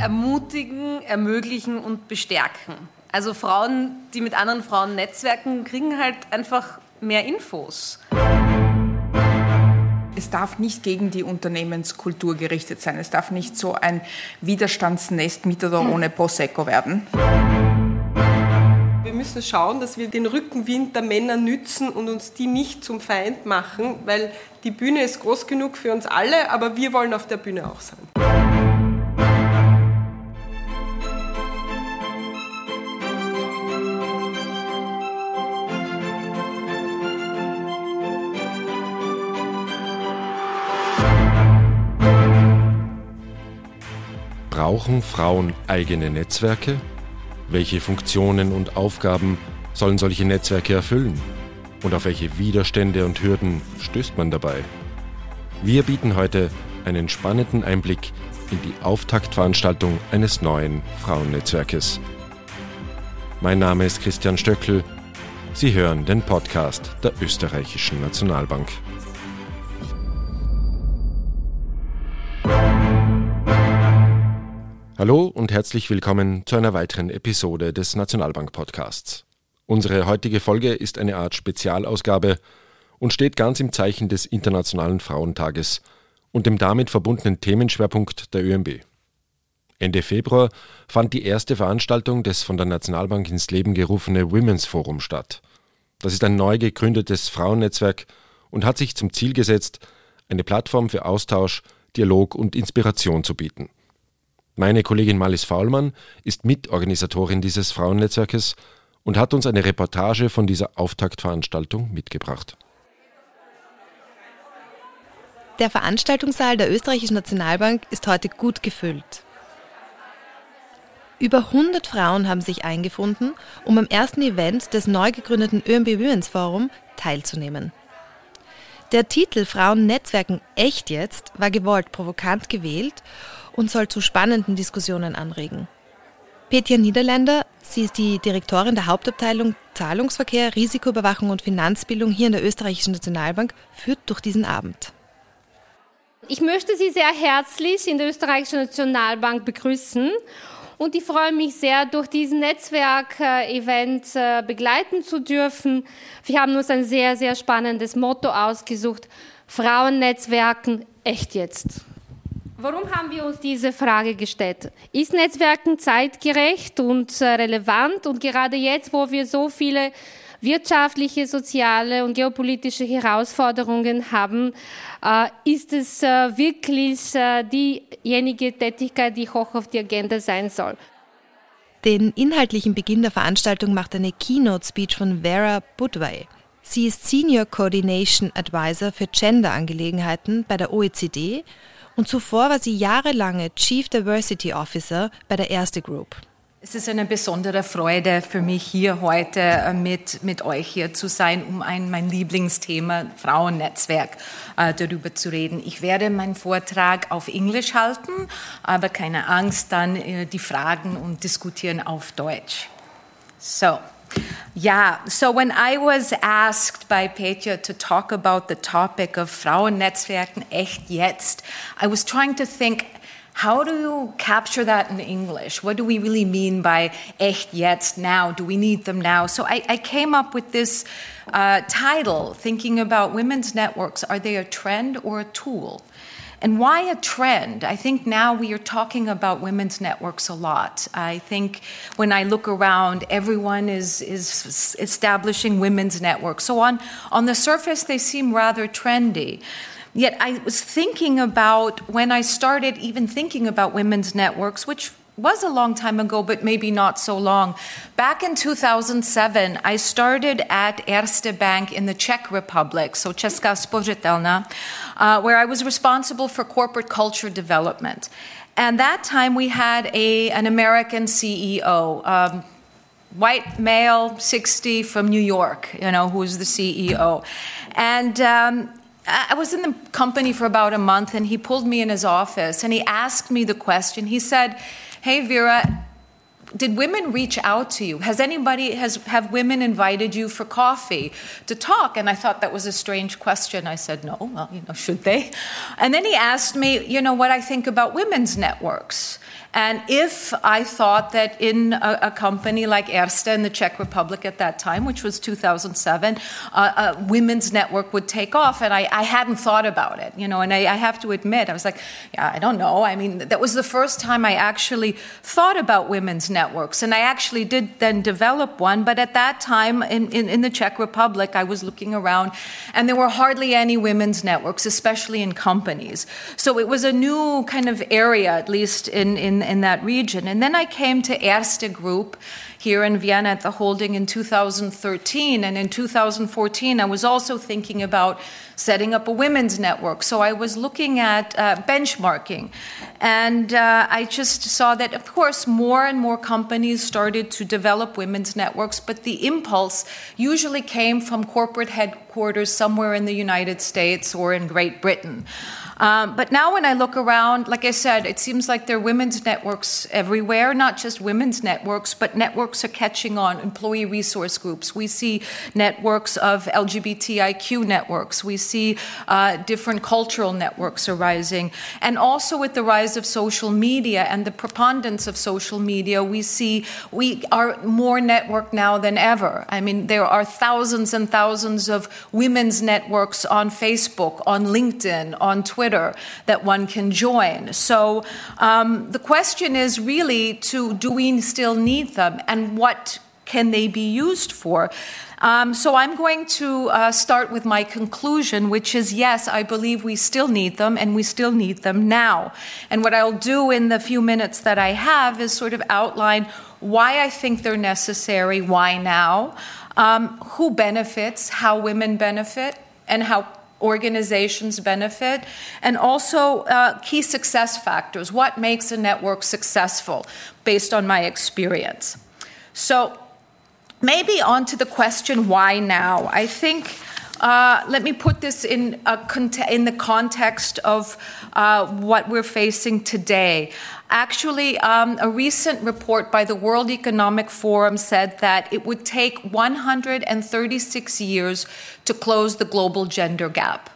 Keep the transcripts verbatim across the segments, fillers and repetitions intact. ermutigen, ermöglichen und bestärken. Also Frauen, die mit anderen Frauen netzwerken, kriegen halt einfach mehr Infos. Es darf nicht gegen die Unternehmenskultur gerichtet sein. Es darf nicht so ein Widerstandsnest mit oder ohne Prosecco werden. Wir müssen schauen, dass wir den Rückenwind der Männer nützen und uns die nicht zum Feind machen, weil die Bühne ist groß genug für uns alle, aber wir wollen auf der Bühne auch sein. Brauchen Frauen eigene Netzwerke? Welche Funktionen und Aufgaben sollen solche Netzwerke erfüllen? Und auf welche Widerstände und Hürden stößt man dabei? Wir bieten heute einen spannenden Einblick in die Auftaktveranstaltung eines neuen Frauennetzwerkes. Mein Name ist Christian Stöckel. Sie hören den Podcast der Österreichischen Nationalbank. Hallo und herzlich willkommen zu einer weiteren Episode des Nationalbank-Podcasts. Unsere heutige Folge ist eine Art Spezialausgabe und steht ganz im Zeichen des Internationalen Frauentages und dem damit verbundenen Themenschwerpunkt der Ö M B. Ende Februar fand die erste Veranstaltung des von der Nationalbank ins Leben gerufene Women's Forum statt. Das ist ein neu gegründetes Frauennetzwerk und hat sich zum Ziel gesetzt, eine Plattform für Austausch, Dialog und Inspiration zu bieten. Meine Kollegin Marlis Faulmann ist Mitorganisatorin dieses Frauennetzwerkes und hat uns eine Reportage von dieser Auftaktveranstaltung mitgebracht. Der Veranstaltungssaal der Österreichischen Nationalbank ist heute gut gefüllt. Über hundert Frauen haben sich eingefunden, um am ersten Event des neu gegründeten Ö M B Women's Forum teilzunehmen. Der Titel Frauen netzwerken echt jetzt war gewollt provokant gewählt und soll zu spannenden Diskussionen anregen. Petia Niederländer, sie ist die Direktorin der Hauptabteilung Zahlungsverkehr, Risikoüberwachung und Finanzbildung hier in der Österreichischen Nationalbank, führt durch diesen Abend. Ich möchte Sie sehr herzlich in der Österreichischen Nationalbank begrüßen und ich freue mich sehr, durch diesen Netzwerk-Event begleiten zu dürfen. Wir haben uns ein sehr, sehr spannendes Motto ausgesucht: Frauennetzwerken echt jetzt. Warum haben wir uns diese Frage gestellt? Ist Netzwerken zeitgerecht und relevant? Und gerade jetzt, wo wir so viele wirtschaftliche, soziale und geopolitische Herausforderungen haben, ist es wirklich diejenige Tätigkeit, die hoch auf der Agenda sein soll. Den inhaltlichen Beginn der Veranstaltung macht eine Keynote-Speech von Vera Budway. Sie ist Senior Coordination Advisor für Gender-Angelegenheiten bei der O E C D und zuvor war sie jahrelange Chief Diversity Officer bei der Erste Group. Es ist eine besondere Freude für mich, hier heute mit, mit euch hier zu sein, um ein, mein Lieblingsthema Frauennetzwerk äh, darüber zu reden. Ich werde meinen Vortrag auf Englisch halten, aber keine Angst, dann äh, die Fragen und diskutieren auf Deutsch. So. Yeah, so when I was asked by Petia to talk about the topic of Frauennetzwerken echt jetzt, I was trying to think, how do you capture that in English? What do we really mean by echt jetzt, now? Do we need them now? So I, I came up with this uh, title, thinking about women's networks. Are they a trend or a tool? And why a trend? I think now we are talking about women's networks a lot. I think when I look around, everyone is is establishing women's networks. So on, on the surface, they seem rather trendy. Yet I was thinking about when I started even thinking about women's networks, which was a long time ago, but maybe not so long. Back in two thousand seven, I started at Erste Bank in the Czech Republic, so Česká spořitelna, uh, where I was responsible for corporate culture development. And that time we had a an American C E O, um, white male, sixty, from New York, you know, who was the C E O. And um, I was in the company for about a month, and he pulled me in his office, and he asked me the question. He said, "Hey, Vera, Did women reach out to you? Has anybody, has have women invited you for coffee to talk? And I thought that was a strange question. I said, no, well, you know, should they? And then he asked me, you know, what I think about women's networks. And if I thought that in a, a company like Erste in the Czech Republic at that time, which was two thousand seven, uh, a women's network would take off. And I, I hadn't thought about it, you know, and I, I have to admit, I was like, yeah, I don't know. I mean, that was the first time I actually thought about women's networks. And I actually did then develop one. But at that time in, in, in the Czech Republic, I was looking around and there were hardly any women's networks, especially in companies. So it was a new kind of area, at least in, in in that region. And then I came to Erste Group here in Vienna at the holding in two thousand thirteen. And in two thousand fourteen, I was also thinking about setting up a women's network. So I was looking at uh, benchmarking. And uh, I just saw that, of course, more and more companies started to develop women's networks, but the impulse usually came from corporate headquarters somewhere in the United States or in Great Britain. Um, but now when I look around, like I said, it seems like there are women's networks everywhere, not just women's networks, but networks are catching on, employee resource groups. We see networks of L G B T I Q networks. We see uh, different cultural networks arising. And also with the rise of social media and the preponderance of social media, we see we are more networked now than ever. I mean, there are thousands and thousands of women's networks on Facebook, on LinkedIn, on Twitter, that one can join. So um, the question is really to, do we still need them and what can they be used for? Um, so I'm going to uh, start with my conclusion, which is, yes, I believe we still need them, and we still need them now. And what I'll do in the few minutes that I have is sort of outline why I think they're necessary, why now, um, who benefits, how women benefit, and how organizations benefit, and also uh, key success factors. What makes a network successful based on my experience? So maybe on to the question, why now? I think, uh, let me put this in, a cont- in the context of uh, what we're facing today. Actually, um, a recent report by the World Economic Forum said that it would take one hundred thirty-six years to close the global gender gap.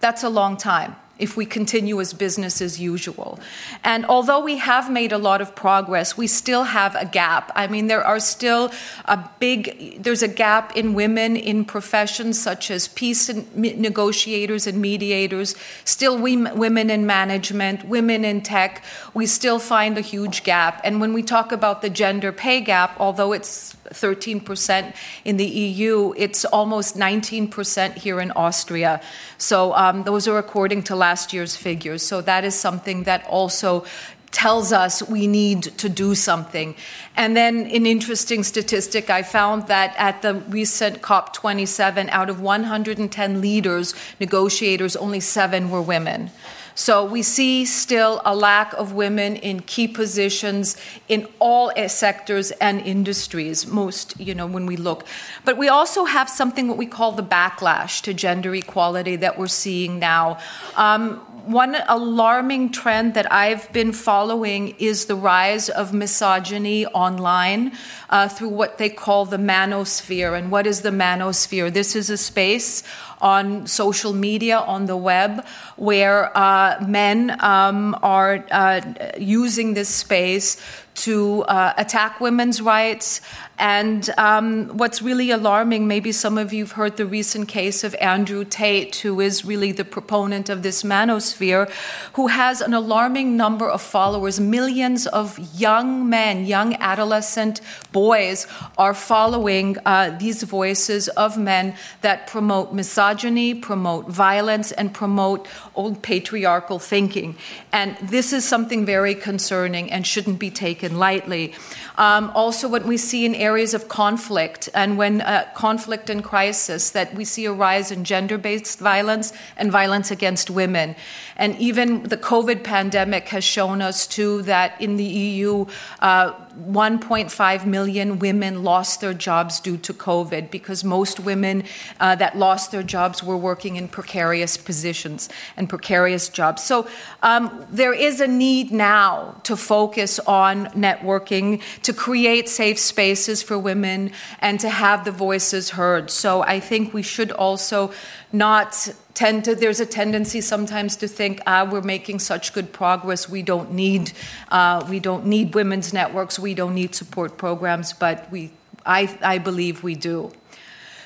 That's a long time if we continue as business as usual. And although we have made a lot of progress, we still have a gap. I mean, there are still a big, there's a gap in women in professions such as peace negotiators and mediators, still we, women in management, women in tech, we still find a huge gap. And when we talk about the gender pay gap, although it's thirteen percent in the E U, it's almost nineteen percent here in Austria. So um, those are according to last last year's figures. So that is something that also tells us we need to do something. And then an interesting statistic, I found that at the recent COP twenty-seven, out of one hundred ten leaders, negotiators, only seven were women. So we see still a lack of women in key positions in all sectors and industries, most, you know, when we look. But we also have something what we call the backlash to gender equality that we're seeing now. Um, One alarming trend that I've been following is the rise of misogyny online uh, through what they call the manosphere. And what is the manosphere? This is a space on social media, on the web, where uh, men um, are uh, using this space to uh, attack women's rights. And um, what's really alarming, maybe some of you have heard the recent case of Andrew Tate, who is really the proponent of this manosphere, who has an alarming number of followers. Millions of young men, young adolescent boys are following uh, these voices of men that promote misogyny, promote violence, and promote old patriarchal thinking. And this is something very concerning and shouldn't be taken lightly. Um, also, what we see in areas of conflict and when uh, conflict and crisis, that we see a rise in gender-based violence and violence against women. And even the COVID pandemic has shown us, too, that in the E U, uh, one point five million women lost their jobs due to COVID because most women uh, that lost their jobs were working in precarious positions and precarious jobs. So um, there is a need now to focus on networking, to create safe spaces for women and to have the voices heard. So I think we should also not tend to, there's a tendency sometimes to think, ah, we're making such good progress, we don't need, uh, we don't need women's networks, we don't need support programs, but we, I, I believe we do.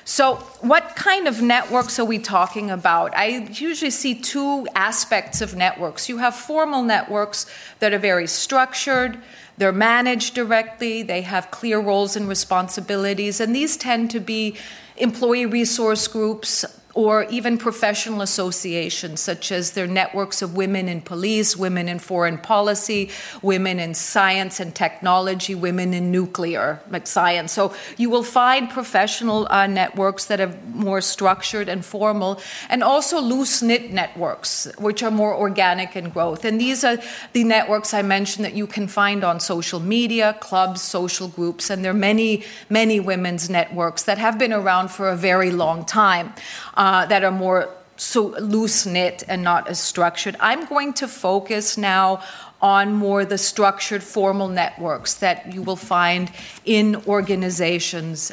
So what kind of networks are we talking about? I usually see two aspects of networks. You have formal networks that are very structured, they're managed directly, they have clear roles and responsibilities, and these tend to be employee resource groups, or even professional associations, such as their networks of women in police, women in foreign policy, women in science and technology, women in nuclear, like science. So you will find professional uh, networks that are more structured and formal, and also loose-knit networks, which are more organic in growth. And these are the networks I mentioned that you can find on social media, clubs, social groups, and there are many, many women's networks that have been around for a very long time. Um, Uh, that are more so loose-knit and not as structured. I'm going to focus now on more the structured formal networks that you will find in organizations.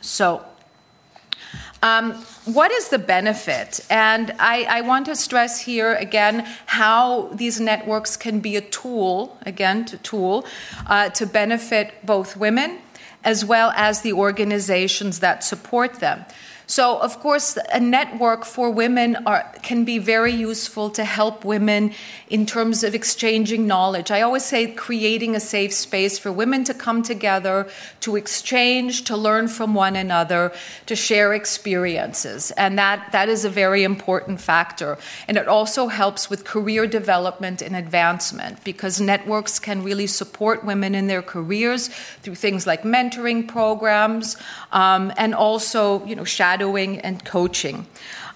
So um, what is the benefit? And I, I want to stress here again how these networks can be a tool, again, to tool uh, to benefit both women as well as the organizations that support them. So, of course, a network for women are, can be very useful to help women in terms of exchanging knowledge. I always say creating a safe space for women to come together, to exchange, to learn from one another, to share experiences. And that, that is a very important factor. And it also helps with career development and advancement, because networks can really support women in their careers through things like mentoring programs um, and also, you know, shadow and coaching.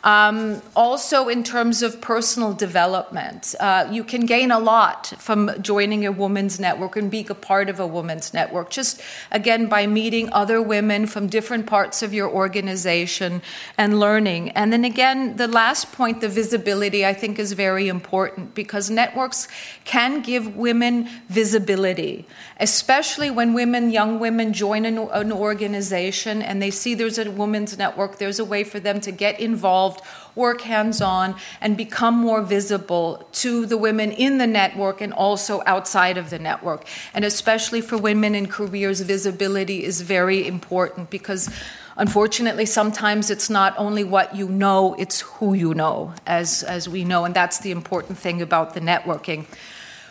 Um, also, in terms of personal development, uh, you can gain a lot from joining a women's network and being a part of a women's network. Just, again, by meeting other women from different parts of your organization and learning. And then, again, the last point, the visibility, I think is very important, because networks can give women visibility, especially when women, young women, join an, an organization and they see there's a women's network, there's a way for them to get involved, work hands-on, and become more visible to the women in the network and also outside of the network. And especially for women in careers, visibility is very important, because unfortunately sometimes it's not only what you know, it's who you know, as, as we know, and that's the important thing about the networking.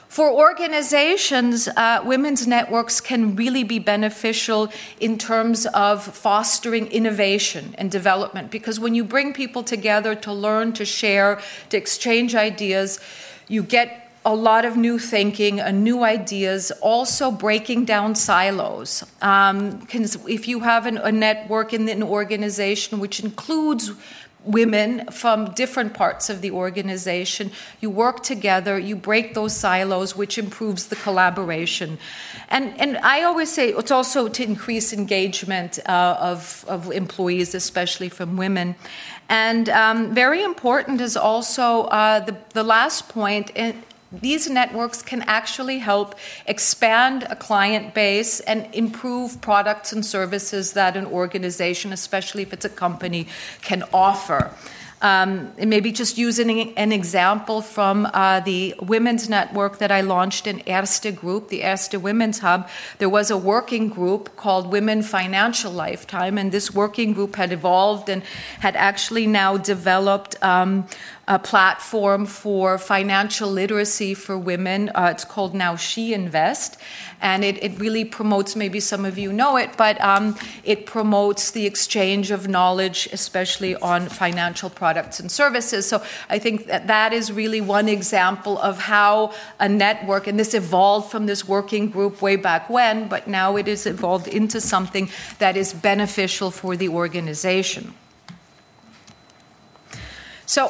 For organizations, uh, women's networks can really be beneficial in terms of fostering innovation and development, because when you bring people together to learn, to share, to exchange ideas, you get a lot of new thinking and new ideas, also breaking down silos. Um, can, if you have an, a network in an organization which includes women from different parts of the organization, you work together, you break those silos, which improves the collaboration. And and I always say it's also to increase engagement uh, of, of employees, especially from women. And um, very important is also uh, the, the last point, in, these networks can actually help expand a client base and improve products and services that an organization, especially if it's a company, can offer. Um, and maybe just using an example from uh, the women's network that I launched in Erste Group, the Erste Women's Hub, there was a working group called Women Financial Lifetime, and this working group had evolved and had actually now developed um, a platform for financial literacy for women. Uh, it's called Now She Invest, and it, it really promotes, maybe some of you know it, but um, it promotes the exchange of knowledge, especially on financial products and services. So I think that that is really one example of how a network, and this evolved from this working group way back when, but now it is evolved into something that is beneficial for the organization. So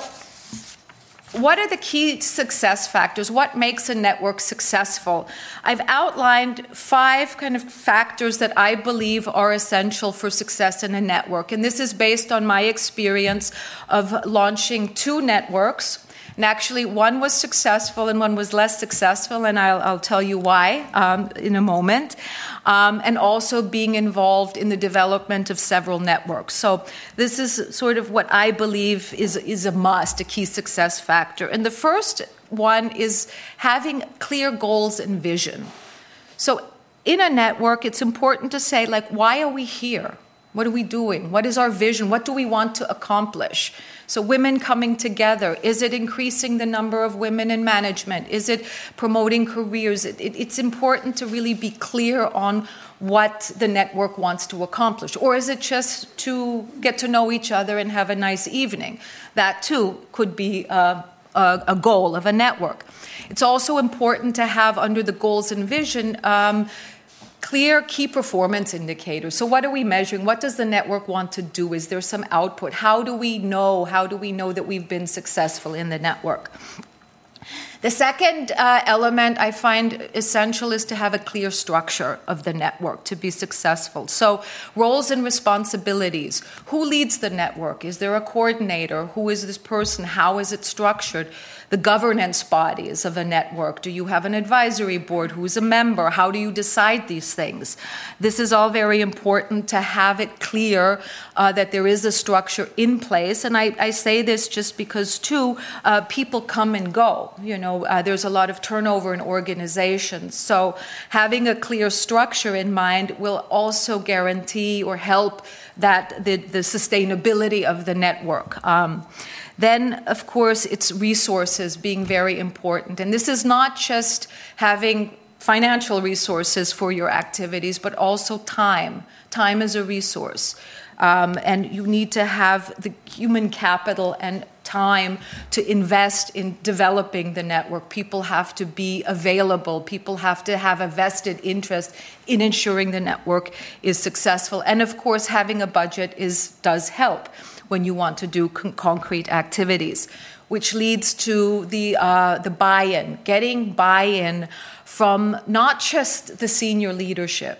What are the key success factors? What makes a network successful? I've outlined five kind of factors that I believe are essential for success in a network. And this is based on my experience of launching two networks. And actually, one was successful and one was less successful, and I'll, I'll tell you why um, in a moment. Um, and also being involved in the development of several networks. So this is sort of what I believe is, is a must, a key success factor. And the first one is having clear goals and vision. So in a network, it's important to say, like, why are we here? What are we doing? What is our vision? What do we want to accomplish? So women coming together, is it increasing the number of women in management? Is it promoting careers? It, it, it's important to really be clear on what the network wants to accomplish. Or is it just to get to know each other and have a nice evening? That, too, could be uh, a, a goal of a network. It's also important to have under the goals and vision um, clear key performance indicators. So what are we measuring? What does the network want to do? Is there some output? How do we know? How do we know that we've been successful in the network? The second uh, element I find essential is to have a clear structure of the network to be successful. So roles and responsibilities. Who leads the network? Is there a coordinator? Who is this person? How is it structured? The governance bodies of a network. Do you have an advisory board? Who's a member? How do you decide these things? This is all very important to have it clear uh, that there is a structure in place. And I, I say this just because, too, uh, people come and go. You know, uh, there's a lot of turnover in organizations. So having a clear structure in mind will also guarantee or help that the, the sustainability of the network. Um, Then, of course, it's resources being very important. And this is not just having financial resources for your activities, but also time. Time is a resource. Um, and you need to have the human capital and time to invest in developing the network. People have to be available. People have to have a vested interest in ensuring the network is successful. And, of course, having a budget is does help when you want to do con- concrete activities, which leads to the uh, the buy-in, getting buy-in from not just the senior leadership,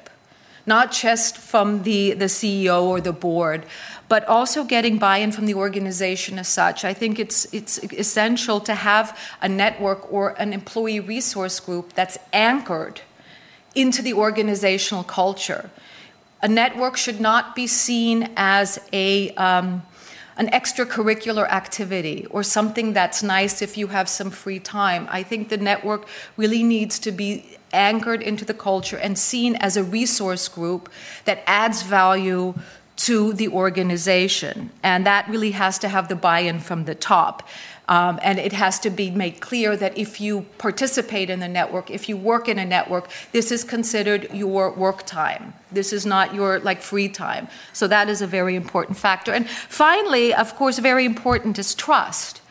not just from the, the C E O or the board, but also getting buy-in from the organization as such. I think it's it's essential to have a network or an employee resource group that's anchored into the organizational culture. A network should not be seen as a... Um, an extracurricular activity or something that's nice if you have some free time. I think the network really needs to be anchored into the culture and seen as a resource group that adds value to the organization. And that really has to have the buy-in from the top. Um, and it has to be made clear that if you participate in the network, if you work in a network, this is considered your work time. This is not your, like, free time. So that is a very important factor. And finally, of course, very important is trust.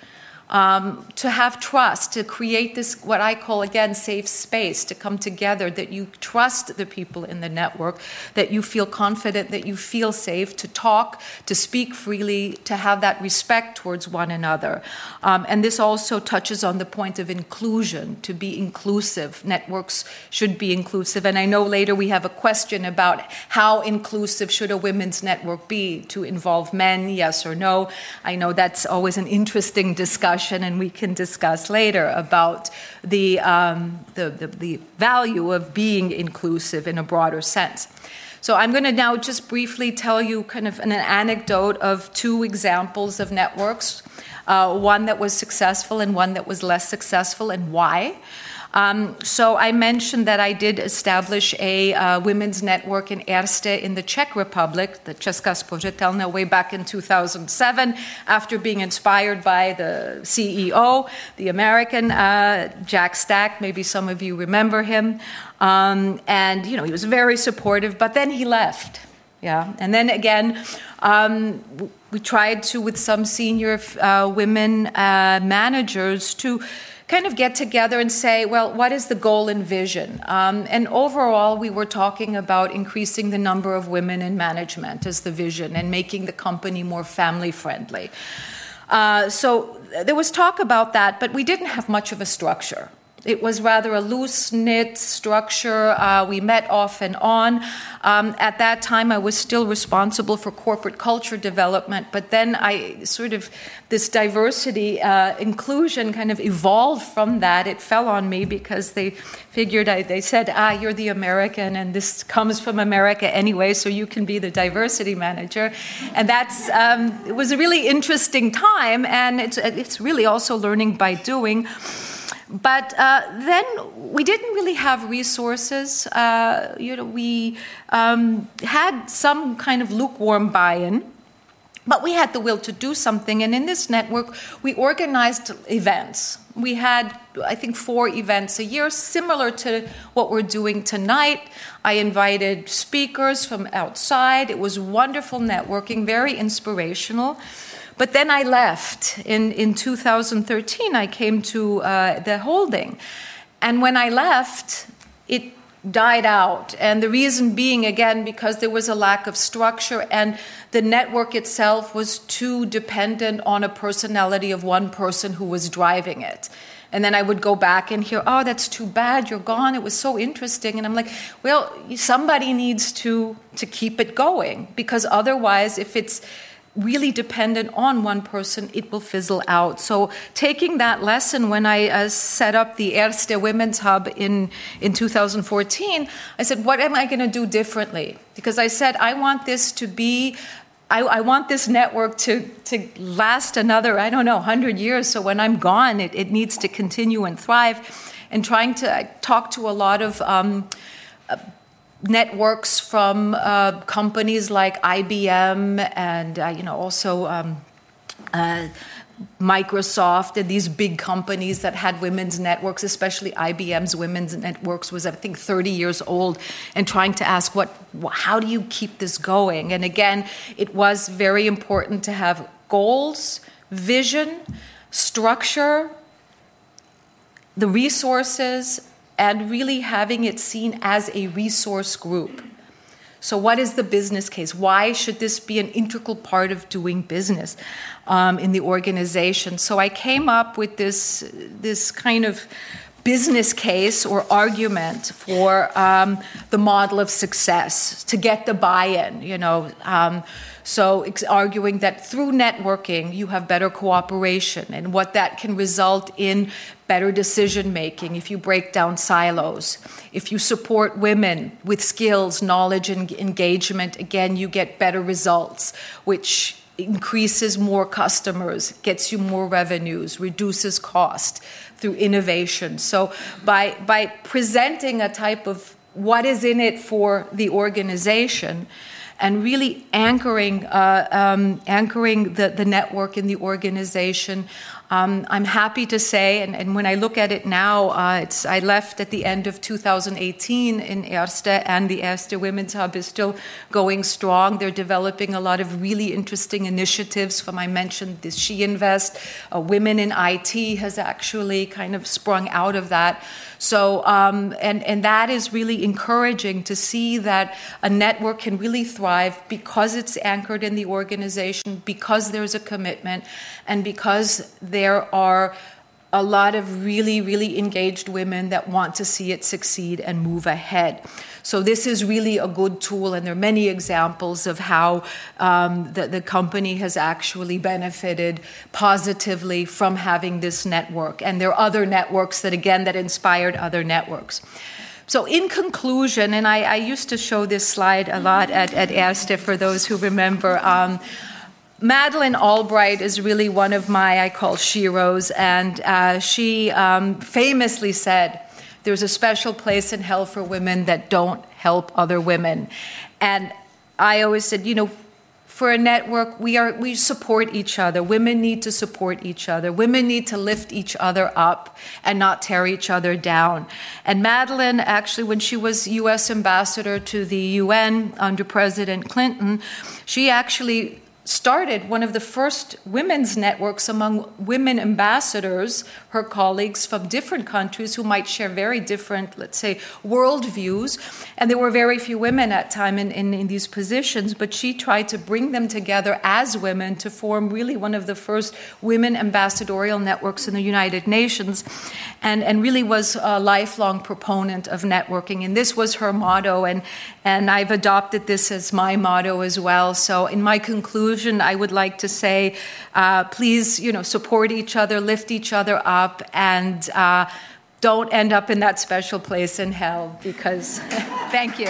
Um, to have trust, to create this, what I call, again, safe space to come together, that you trust the people in the network, that you feel confident, that you feel safe to talk, to speak freely, to have that respect towards one another. Um, and this also touches on the point of inclusion, to be inclusive. Networks should be inclusive. And I know later we have a question about how inclusive should a women's network be, to involve men, yes or no. I know that's always an interesting discussion. And we can discuss later about the, um, the, the, the value of being inclusive in a broader sense. So I'm going to now just briefly tell you kind of an anecdote of two examples of networks, uh, one that was successful and one that was less successful, and why. Um, so I mentioned that I did establish a uh, women's network in Erste in the Czech Republic, the Česká spořitelna, way back in two thousand seven, after being inspired by the C E O, the American, uh, Jack Stack. Maybe some of you remember him. Um, and, you know, he was very supportive, but then he left. Yeah, and then again, um, we tried to, with some senior uh, women uh, managers, to kind of get together and say, well, what is the goal and vision? Um, and overall, we were talking about increasing the number of women in management as the vision and making the company more family-friendly. Uh, so there was talk about that, but we didn't have much of a structure. It was rather a loose-knit structure. Uh, we met off and on. Um, at that time, I was still responsible for corporate culture development, but then I sort of, this diversity, uh, inclusion kind of evolved from that. It fell on me because they figured, I, they said, ah, you're the American, and this comes from America anyway, so you can be the diversity manager. And that's, um, it was a really interesting time, and it's, it's really also learning by doing. But uh, then we didn't really have resources. Uh, you know, we um, had some kind of lukewarm buy-in, but we had the will to do something. And in this network, we organized events. We had, I think, four events a year, similar to what we're doing tonight. I invited speakers from outside. It was wonderful networking, very inspirational. But then I left. In, in two thousand thirteen, I came to uh, the holding. And when I left, it died out. And the reason being, again, because there was a lack of structure and the network itself was too dependent on a personality of one person who was driving it. And then I would go back and hear, oh, that's too bad, you're gone, it was so interesting. And I'm like, well, somebody needs to, to keep it going, because otherwise, if it's really dependent on one person, it will fizzle out. So taking that lesson, when I uh, set up the Erste Women's Hub in, in two thousand fourteen, I said, what am I going to do differently? Because I said, I want this to be, I, I want this network to, to last another, I don't know, one hundred years. So when I'm gone, it, it needs to continue and thrive. And trying to I talk to a lot of um, uh, networks from uh, companies like I B M and uh, you know also um, uh, Microsoft and these big companies that had women's networks, especially I B M's women's networks was, I think, thirty years old, and trying to ask what, how do you keep this going? And again, it was very important to have goals, vision, structure, the resources, and really having it seen as a resource group. So what is the business case? Why should this be an integral part of doing business um, in the organization? So I came up with this, this kind of business case or argument for um, the model of success to get the buy-in, you know. Um, so it's arguing that through networking, you have better cooperation and what that can result in better decision-making if you break down silos. If you support women with skills, knowledge, and engagement, again, you get better results, which increases more customers, gets you more revenues, reduces cost through innovation. So by by presenting a type of what is in it for the organization and really anchoring uh, um, anchoring the, the network in the organization, um, I'm happy to say, and, and when I look at it now, uh, it's, I left at the end of two thousand eighteen in Erste, and the Erste Women's Hub is still going strong. They're developing a lot of really interesting initiatives. From I mentioned this She Invest, uh, Women in I T has actually kind of sprung out of that. So, um, and, and that is really encouraging to see that a network can really thrive because it's anchored in the organization, because there's a commitment, and because there are a lot of really, really engaged women that want to see it succeed and move ahead. So this is really a good tool, and there are many examples of how um, the, the company has actually benefited positively from having this network. And there are other networks that, again, that inspired other networks. So in conclusion, and I, I used to show this slide a lot at, at Erste for those who remember, um, Madeleine Albright is really one of my, I call sheroes, and uh, she um, famously said, there's a special place in hell for women that don't help other women. And I always said, you know, for a network, we are we support each other. Women need to support each other. Women need to lift each other up and not tear each other down. And Madeleine, actually, when she was U S ambassador to the U N under President Clinton, she actually started one of the first women's networks among women ambassadors, her colleagues from different countries who might share very different, let's say, worldviews. And there were very few women at the time in, in, in these positions, but she tried to bring them together as women to form really one of the first women ambassadorial networks in the United Nations, and, and really was a lifelong proponent of networking. And this was her motto, and, and I've adopted this as my motto as well. So in my conclusion, I would like to say, uh, please, you know, support each other, lift each other up, and uh, don't end up in that special place in hell, because thank you.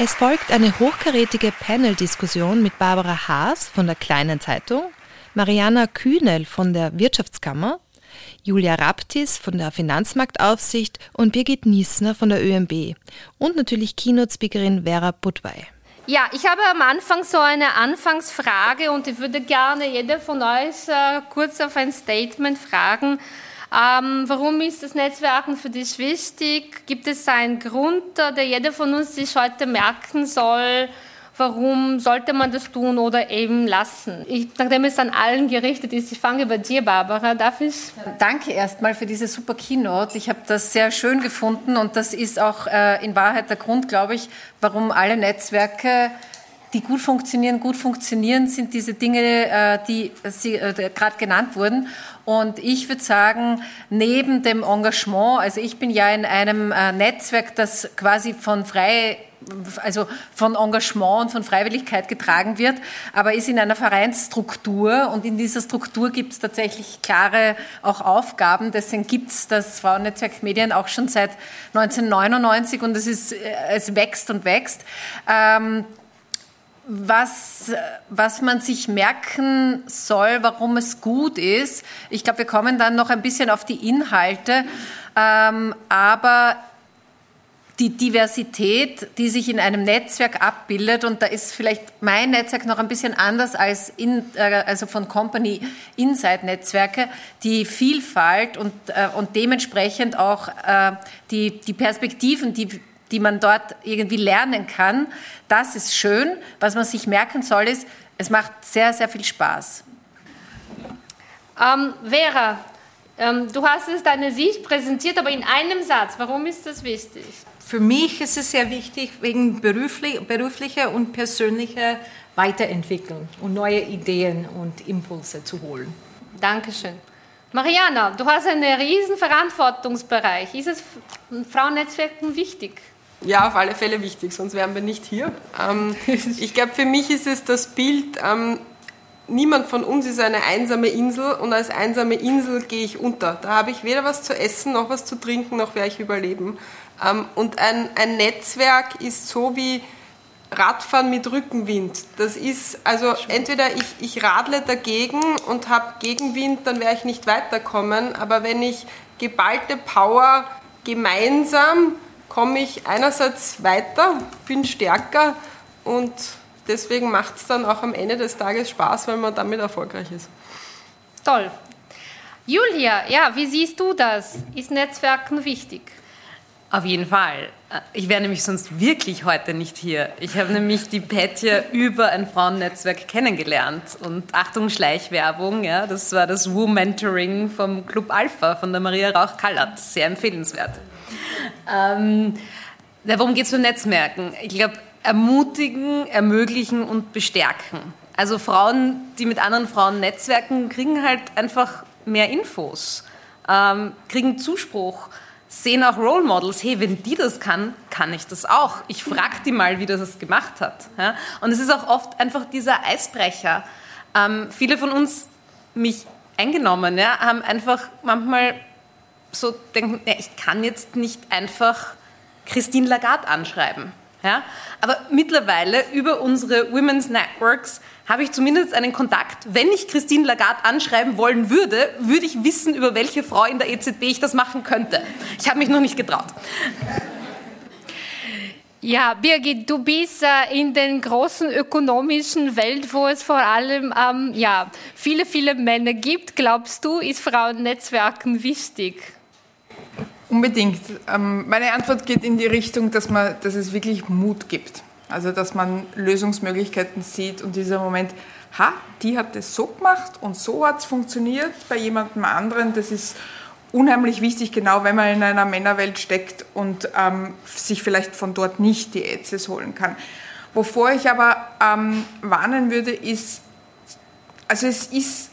Es folgt eine hochkarätige Panel-Diskussion mit Barbara Haas von der Kleinen Zeitung, Mariana Kühnel von der Wirtschaftskammer, Julia Raptis von der Finanzmarktaufsicht und Birgit Niesner von der Ö M B und natürlich Keynote-Speakerin Vera Budway. Ja, ich habe am Anfang so eine Anfangsfrage und ich würde gerne jeder von euch äh, kurz auf ein Statement fragen. Ähm, warum ist das Netzwerken für dich wichtig? Gibt es einen Grund, äh, der jeder von uns sich heute merken soll? Warum sollte man das tun oder eben lassen? Ich, nachdem es an allen gerichtet ist, ich fange bei dir, Barbara, darf ich? Danke erstmal für diese super Keynote. Ich habe das sehr schön gefunden und das ist auch äh, in Wahrheit der Grund, glaube ich, warum alle Netzwerke, die gut funktionieren, gut funktionieren, sind diese Dinge, die gerade genannt wurden. Und ich würde sagen, neben dem Engagement, also ich bin ja in einem Netzwerk, das quasi von frei, also von Engagement und von Freiwilligkeit getragen wird, aber ist in einer Vereinsstruktur, und in dieser Struktur gibt es tatsächlich klare auch Aufgaben. Deswegen gibt es das Frauennetzwerk Medien auch schon seit neunzehnhundertneunundneunzig und es ist, es wächst und wächst. Ähm, Was, was man sich merken soll, warum es gut ist. Ich glaube, wir kommen dann noch ein bisschen auf die Inhalte, ähm, aber die Diversität, die sich in einem Netzwerk abbildet, und da ist vielleicht mein Netzwerk noch ein bisschen anders als in, äh, also von Company Inside Netzwerke, die Vielfalt und, äh, und dementsprechend auch äh, die, die Perspektiven, die die man dort irgendwie lernen kann, das ist schön. Was man sich merken soll, ist, es macht sehr, sehr viel Spaß. Ähm, Vera, ähm, du hast es deine Sicht präsentiert, aber in einem Satz. Warum ist das wichtig? Für mich ist es sehr wichtig, wegen beruflich, beruflicher und persönlicher Weiterentwicklung und neue Ideen und Impulse zu holen. Dankeschön. Mariana, du hast einen riesen Verantwortungsbereich. Ist es Frauennetzwerken wichtig? Ja, auf alle Fälle wichtig, sonst wären wir nicht hier. Ähm, ich glaube, für mich ist es das Bild, ähm, niemand von uns ist eine einsame Insel, und als einsame Insel gehe ich unter. Da habe ich weder was zu essen, noch was zu trinken, noch werde ich überleben. Ähm, und ein, ein Netzwerk ist so wie Radfahren mit Rückenwind. Das ist, also entweder ich, ich radle dagegen und habe Gegenwind, dann werde ich nicht weiterkommen, aber wenn ich geballte Power gemeinsam, komme ich einerseits weiter, bin stärker, und deswegen macht es dann auch am Ende des Tages Spaß, weil man damit erfolgreich ist. Toll. Julia, ja, wie siehst du das? Ist Netzwerken wichtig? Auf jeden Fall. Ich wäre nämlich sonst wirklich heute nicht hier. Ich habe nämlich die Petia über ein Frauennetzwerk kennengelernt. Und Achtung, Schleichwerbung, ja, das war das Woo-Mentoring vom Club Alpha von der Maria Rauch-Kallert. Sehr empfehlenswert. Ähm, worum geht es beim Netzwerken? Ich glaube, ermutigen, ermöglichen und bestärken. Also Frauen, die mit anderen Frauen netzwerken, kriegen halt einfach mehr Infos, ähm, kriegen Zuspruch, sehen auch Role Models, hey, wenn die das kann, kann ich das auch. Ich frage die mal, wie das das gemacht hat. Ja? Und es ist auch oft einfach dieser Eisbrecher. Ähm, viele von uns, mich eingenommen, ja, haben einfach manchmal so denken, ja, ich kann jetzt nicht einfach Christine Lagarde anschreiben. Ja? Aber mittlerweile über unsere Women's Networks habe ich zumindest einen Kontakt. Wenn ich Christine Lagarde anschreiben wollen würde, würde ich wissen, über welche Frau in der E Z B ich das machen könnte. Ich habe mich noch nicht getraut. Ja, Birgit, du bist äh, in der großen ökonomischen Welt, wo es vor allem ähm, ja, viele, viele Männer gibt. Glaubst du, ist Frauennetzwerken wichtig? Unbedingt. Ähm, meine Antwort geht in die Richtung, dass, man, dass es wirklich Mut gibt. Also dass man Lösungsmöglichkeiten sieht und dieser Moment, ha, die hat das so gemacht und so hat es funktioniert bei jemandem anderen, das ist unheimlich wichtig, genau wenn man in einer Männerwelt steckt und ähm, sich vielleicht von dort nicht die Ätzes holen kann. Wovor ich aber ähm, warnen würde, ist, also es ist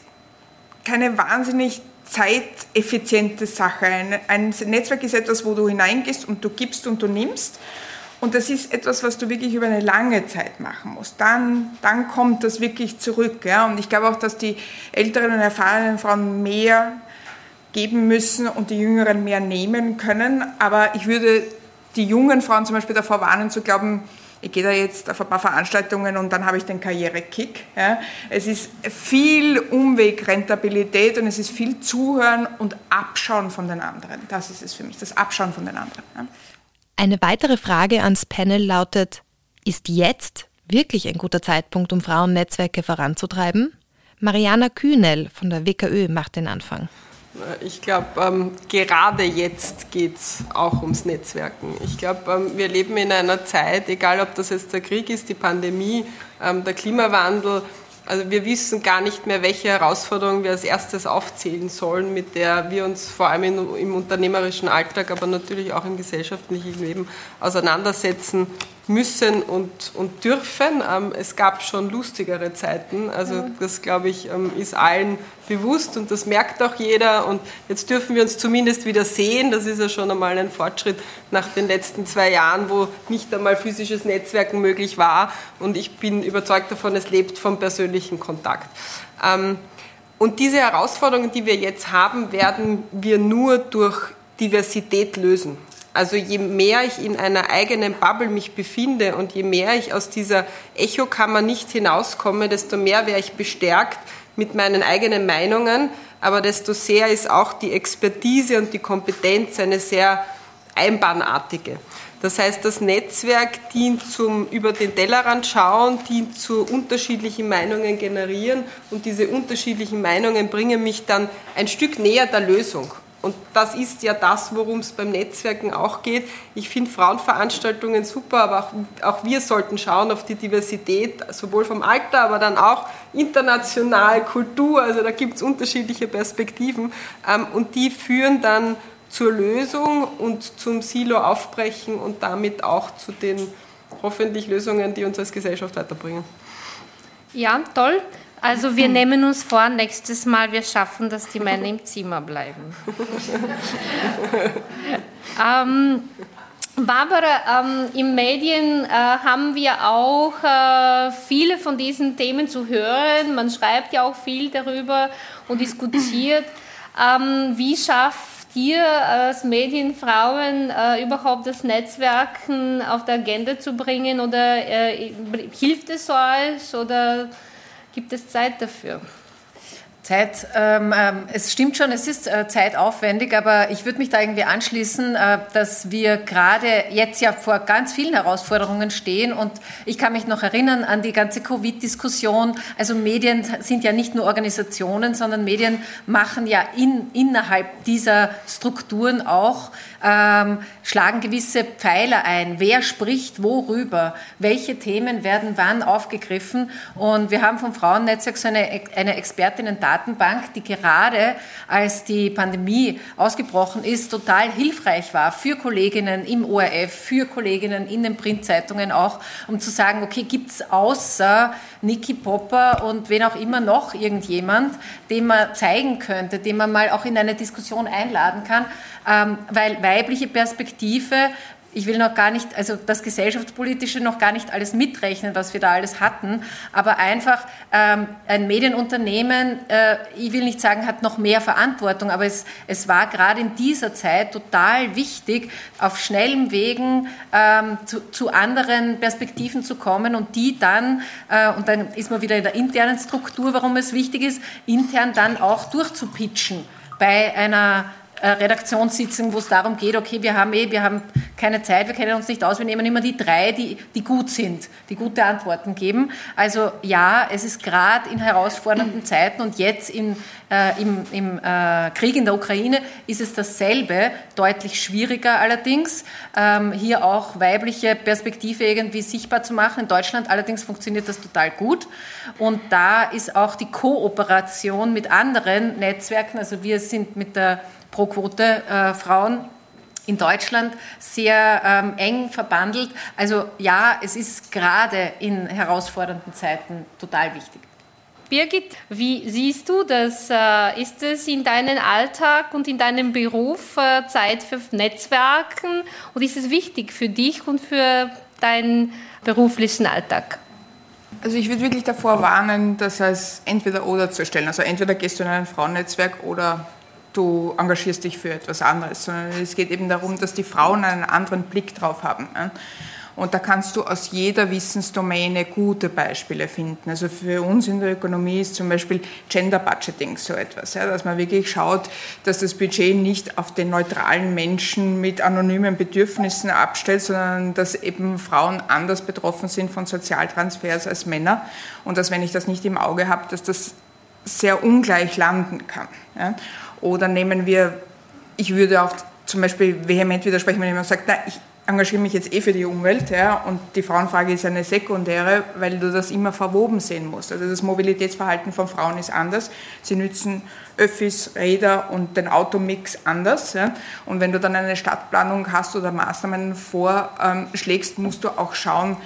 keine wahnsinnig zeiteffiziente Sache. Ein, ein Netzwerk ist etwas, wo du hineingehst und du gibst und du nimmst. Und das ist etwas, was du wirklich über eine lange Zeit machen musst. Dann, dann kommt das wirklich zurück. Ja? Und ich glaube auch, dass die älteren und erfahrenen Frauen mehr geben müssen und die Jüngeren mehr nehmen können. Aber ich würde die jungen Frauen zum Beispiel davor warnen zu glauben, ich gehe da jetzt auf ein paar Veranstaltungen und dann habe ich den Karrierekick. Ja? Es ist viel Umwegrentabilität und es ist viel Zuhören und Abschauen von den anderen. Das ist es für mich, das Abschauen von den anderen. Ja? Eine weitere Frage ans Panel lautet, ist jetzt wirklich ein guter Zeitpunkt, um Frauennetzwerke voranzutreiben? Mariana Kühnel von der W K Ö macht den Anfang. Ich glaube, ähm, gerade jetzt geht es auch ums Netzwerken. Ich glaube, ähm, wir leben in einer Zeit, egal ob das jetzt der Krieg ist, die Pandemie, ähm, der Klimawandel, also wir wissen gar nicht mehr, welche Herausforderungen wir als erstes aufzählen sollen, mit der wir uns vor allem in, im unternehmerischen Alltag, aber natürlich auch im gesellschaftlichen Leben auseinandersetzen müssen und, und dürfen. Ähm, es gab schon lustigere Zeiten, also das, glaube ich, ähm, ist allen bewusst und das merkt auch jeder. Und jetzt dürfen wir uns zumindest wieder sehen, das ist ja schon einmal ein Fortschritt nach den letzten zwei Jahren, wo nicht einmal physisches Netzwerken möglich war. Und ich bin überzeugt davon, es lebt vom persönlichen Kontakt. Ähm, und diese Herausforderungen, die wir jetzt haben, werden wir nur durch Diversität lösen. Also je mehr ich in einer eigenen Bubble mich befinde und je mehr ich aus dieser Echokammer nicht hinauskomme, desto mehr werde ich bestärkt mit meinen eigenen Meinungen, aber desto sehr ist auch die Expertise und die Kompetenz eine sehr einbahnartige. Das heißt, das Netzwerk dient zum über den Tellerrand schauen, dient zu unterschiedlichen Meinungen generieren und diese unterschiedlichen Meinungen bringen mich dann ein Stück näher der Lösung. Und das ist ja das, worum es beim Netzwerken auch geht. Ich finde Frauenveranstaltungen super, aber auch, auch wir sollten schauen auf die Diversität, sowohl vom Alter, aber dann auch international, Kultur. Also da gibt es unterschiedliche Perspektiven ähm, und die führen dann zur Lösung und zum Silo aufbrechen und damit auch zu den hoffentlich Lösungen, die uns als Gesellschaft weiterbringen. Ja, toll. Also wir nehmen uns vor, nächstes Mal, wir schaffen, dass die Männer im Zimmer bleiben. ähm, Barbara, ähm, in Medien äh, haben wir auch äh, viele von diesen Themen zu hören. Man schreibt ja auch viel darüber und diskutiert. Ähm, wie schafft ihr als Medienfrauen äh, überhaupt das Netzwerken auf der Agenda zu bringen? Oder äh, hilft es euch? Oder... Gibt es Zeit dafür? Zeit, ähm, es stimmt schon, es ist äh, zeitaufwendig, aber ich würde mich da irgendwie anschließen, äh, dass wir gerade jetzt ja vor ganz vielen Herausforderungen stehen und ich kann mich noch erinnern an die ganze Covid-Diskussion, also Medien sind ja nicht nur Organisationen, sondern Medien machen ja in, innerhalb dieser Strukturen auch, ähm, schlagen gewisse Pfeiler ein, wer spricht worüber, welche Themen werden wann aufgegriffen und wir haben vom Frauennetzwerk so eine, eine Expertinnen-Datenbank, die gerade als die Pandemie ausgebrochen ist, total hilfreich war für Kolleginnen im O R F, für Kolleginnen in den Printzeitungen auch, um zu sagen, okay, gibt es außer Niki Popper und wen auch immer noch irgendjemand, den man zeigen könnte, den man mal auch in eine Diskussion einladen kann, ähm, weil weibliche Perspektive, ich will noch gar nicht, also das Gesellschaftspolitische noch gar nicht alles mitrechnen, was wir da alles hatten, aber einfach ähm, ein Medienunternehmen, äh, ich will nicht sagen, hat noch mehr Verantwortung, aber es, es war gerade in dieser Zeit total wichtig, auf schnellen Wegen ähm, zu, zu anderen Perspektiven zu kommen und die dann, äh, und dann ist man wieder in der internen Struktur, warum es wichtig ist, intern dann auch durchzupitchen bei einer Redaktionssitzung, wo es darum geht, okay, wir haben eh, wir haben keine Zeit, wir kennen uns nicht aus, wir nehmen immer die drei, die, die gut sind, die gute Antworten geben. Also ja, es ist gerade in herausfordernden Zeiten und jetzt in, äh, im, im äh, Krieg in der Ukraine ist es dasselbe, deutlich schwieriger allerdings, ähm, hier auch weibliche Perspektive irgendwie sichtbar zu machen. In Deutschland allerdings funktioniert das total gut und da ist auch die Kooperation mit anderen Netzwerken, also wir sind mit der pro Quote äh, Frauen in Deutschland sehr ähm, eng verbandelt. Also ja, es ist gerade in herausfordernden Zeiten total wichtig. Birgit, wie siehst du das? Äh, ist es in deinem Alltag und in deinem Beruf äh, Zeit für Netzwerken und ist es wichtig für dich und für deinen beruflichen Alltag? Also ich würde wirklich davor warnen, das als Entweder-Oder zu stellen. Also entweder gehst du in ein Frauennetzwerk oder du engagierst dich für etwas anderes, sondern es geht eben darum, dass die Frauen einen anderen Blick drauf haben. Und da kannst du aus jeder Wissensdomäne gute Beispiele finden. Also für uns in der Ökonomie ist zum Beispiel Gender Budgeting so etwas, ja, dass man wirklich schaut, dass das Budget nicht auf den neutralen Menschen mit anonymen Bedürfnissen abstellt, sondern dass eben Frauen anders betroffen sind von Sozialtransfers als Männer. Und dass, wenn ich das nicht im Auge habe, dass das sehr ungleich landen kann. Ja. Oder nehmen wir, ich würde auch zum Beispiel vehement widersprechen, wenn jemand sagt, na, ich engagiere mich jetzt eh für die Umwelt, ja, und die Frauenfrage ist eine sekundäre, weil du das immer verwoben sehen musst. Also das Mobilitätsverhalten von Frauen ist anders. Sie nützen Öffis, Räder und den Automix anders. Ja. Und wenn du dann eine Stadtplanung hast oder Maßnahmen vorschlägst, musst du auch schauen,